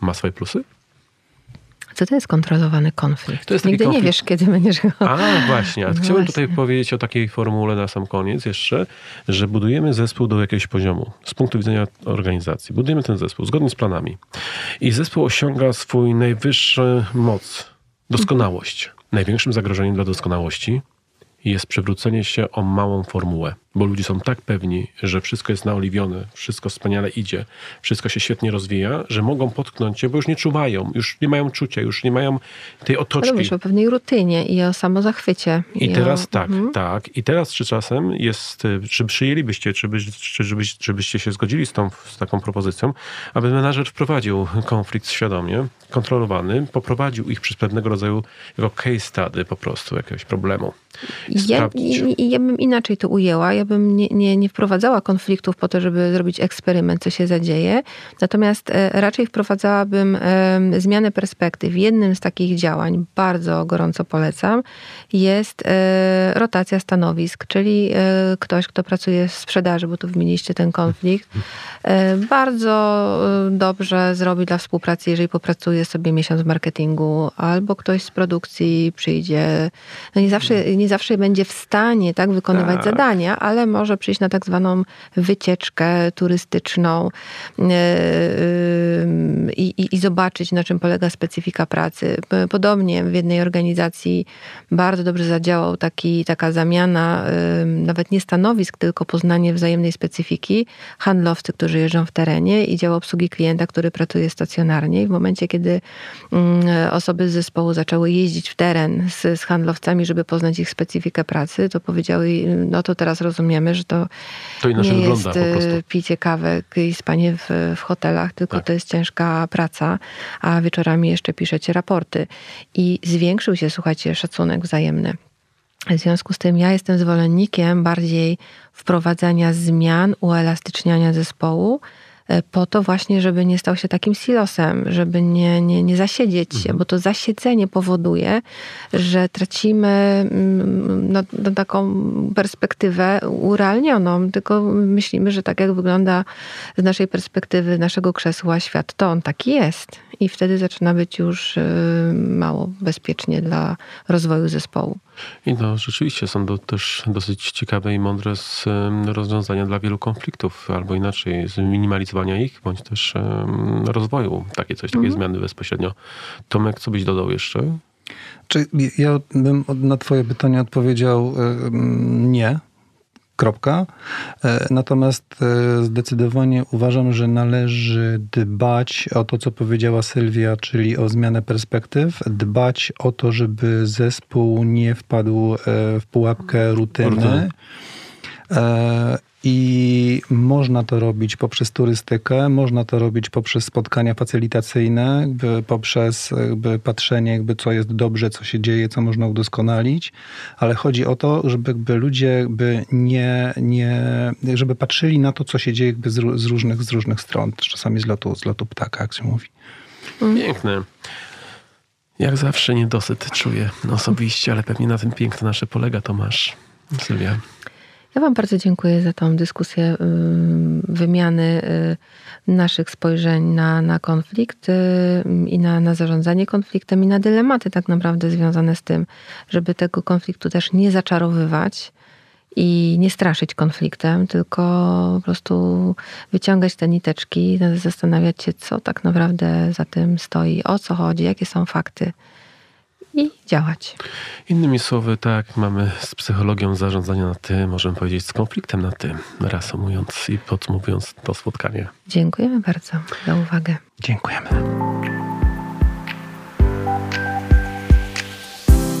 ma swoje plusy? Co to jest kontrolowany konflikt? To jest Nigdy konflikt... nie wiesz, kiedy będziesz go... A, właśnie. No Chciałbym właśnie. tutaj powiedzieć o takiej formule na sam koniec jeszcze, że budujemy zespół do jakiegoś poziomu. Z punktu widzenia organizacji. Budujemy ten zespół zgodnie z planami. I zespół osiąga swój najwyższy moc, doskonałość. Mhm. Największym zagrożeniem dla doskonałości jest przewrócenie się o małą formułę. Bo ludzie są tak pewni, że wszystko jest naoliwione, wszystko wspaniale idzie, wszystko się świetnie rozwija, że mogą potknąć się, bo już nie czuwają, już nie mają czucia, już nie mają tej otoczki. Ale mówisz o pewnej rutynie i o samozachwycie. I, I teraz o... tak, mhm. tak. I teraz czy czasem jest, czy przyjęlibyście, czy, by, czy żeby, żebyście się zgodzili z tą z taką propozycją, aby menadżer wprowadził konflikt świadomie, kontrolowany, poprowadził ich przez pewnego rodzaju case study po prostu, jakiegoś problemu. Ja, ja, ja bym inaczej to ujęła. Ja bym nie, nie, nie wprowadzała konfliktów po to, żeby zrobić eksperyment, co się zadzieje. Natomiast raczej wprowadzałabym zmianę perspektyw. Jednym z takich działań, bardzo gorąco polecam, jest rotacja stanowisk, czyli ktoś, kto pracuje w sprzedaży, bo tu wymieniliście ten konflikt, bardzo dobrze zrobi dla współpracy, jeżeli popracuje sobie miesiąc w marketingu, albo ktoś z produkcji przyjdzie. No nie zawsze, nie zawsze będzie w stanie tak wykonywać tak. zadania, ale ale może przyjść na tak zwaną wycieczkę turystyczną i, i, i zobaczyć, na czym polega specyfika pracy. Podobnie w jednej organizacji bardzo dobrze zadziałał taki, taka zamiana, nawet nie stanowisk, tylko poznanie wzajemnej specyfiki. Handlowcy, którzy jeżdżą w terenie, i dział obsługi klienta, który pracuje stacjonarnie. I w momencie, kiedy osoby z zespołu zaczęły jeździć w teren z, z handlowcami, żeby poznać ich specyfikę pracy, to powiedziały, no to teraz rozumiemy, że to, to nie jest picie kawek i spanie w, w hotelach, tylko tak. To jest ciężka praca, a wieczorami jeszcze piszecie raporty. I zwiększył się, słuchajcie, szacunek wzajemny. W związku z tym ja jestem zwolennikiem bardziej wprowadzania zmian, uelastyczniania zespołu, po to właśnie, żeby nie stał się takim silosem, żeby nie, nie, nie zasiedzieć się, bo to zasiedzenie powoduje, że tracimy no, taką perspektywę urealnioną, tylko myślimy, że tak jak wygląda z naszej perspektywy, naszego krzesła świat, to on taki jest. I wtedy zaczyna być już mało bezpiecznie dla rozwoju zespołu. I no, rzeczywiście są to też dosyć ciekawe i mądre rozwiązania dla wielu konfliktów, albo inaczej zminimalizowania ich, bądź też rozwoju. Takie coś, takie mm-hmm. zmiany bezpośrednio. Tomek, co byś dodał jeszcze? Czy ja bym na twoje pytanie odpowiedział nie. Kropka. Natomiast zdecydowanie uważam, że należy dbać o to, co powiedziała Sylwia, czyli o zmianę perspektyw, dbać o to, żeby zespół nie wpadł w pułapkę rutyny. I można to robić poprzez turystykę, można to robić poprzez spotkania facylitacyjne, jakby poprzez jakby patrzenie, jakby co jest dobrze, co się dzieje, co można udoskonalić, ale chodzi o to, żeby jakby ludzie jakby nie, nie, żeby patrzyli na to, co się dzieje jakby z, z, różnych, z różnych stron, czasami z lotu, z lotu ptaka, jak się mówi. Piękne. Jak zawsze niedosyt czuję osobiście, ale pewnie na tym piękno nasze polega, Tomasz, Sylwia. Ja wam bardzo dziękuję za tą dyskusję wymiany naszych spojrzeń na, na konflikt i na, na zarządzanie konfliktem i na dylematy tak naprawdę związane z tym, żeby tego konfliktu też nie zaczarowywać i nie straszyć konfliktem, tylko po prostu wyciągać te niteczki, zastanawiać się, co tak naprawdę za tym stoi, o co chodzi, jakie są fakty. I działać. Innymi słowy, tak, mamy z psychologią zarządzania na ty, możemy powiedzieć z konfliktem na ty, reasumując i podsumowując to spotkanie. Dziękujemy bardzo za uwagę. Dziękujemy.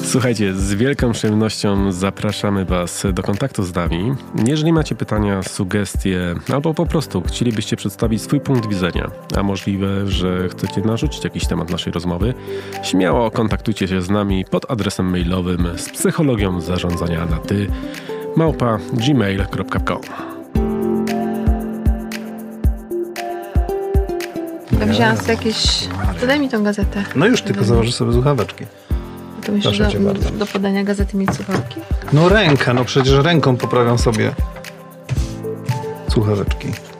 Słuchajcie, z wielką przyjemnością zapraszamy was do kontaktu z nami. Jeżeli macie pytania, sugestie, albo po prostu chcielibyście przedstawić swój punkt widzenia, a możliwe, że chcecie narzucić jakiś temat naszej rozmowy, śmiało kontaktujcie się z nami pod adresem mailowym z psychologią zarządzania na ty małpa gmail kropka com. Ja wzięłam sobie jakieś... Podaj mi tą gazetę. No już, tylko założę sobie słuchaweczki. To myślisz, do, do podania gazety mieć słuchawki? No ręka, no przecież ręką poprawiam sobie słuchaweczki.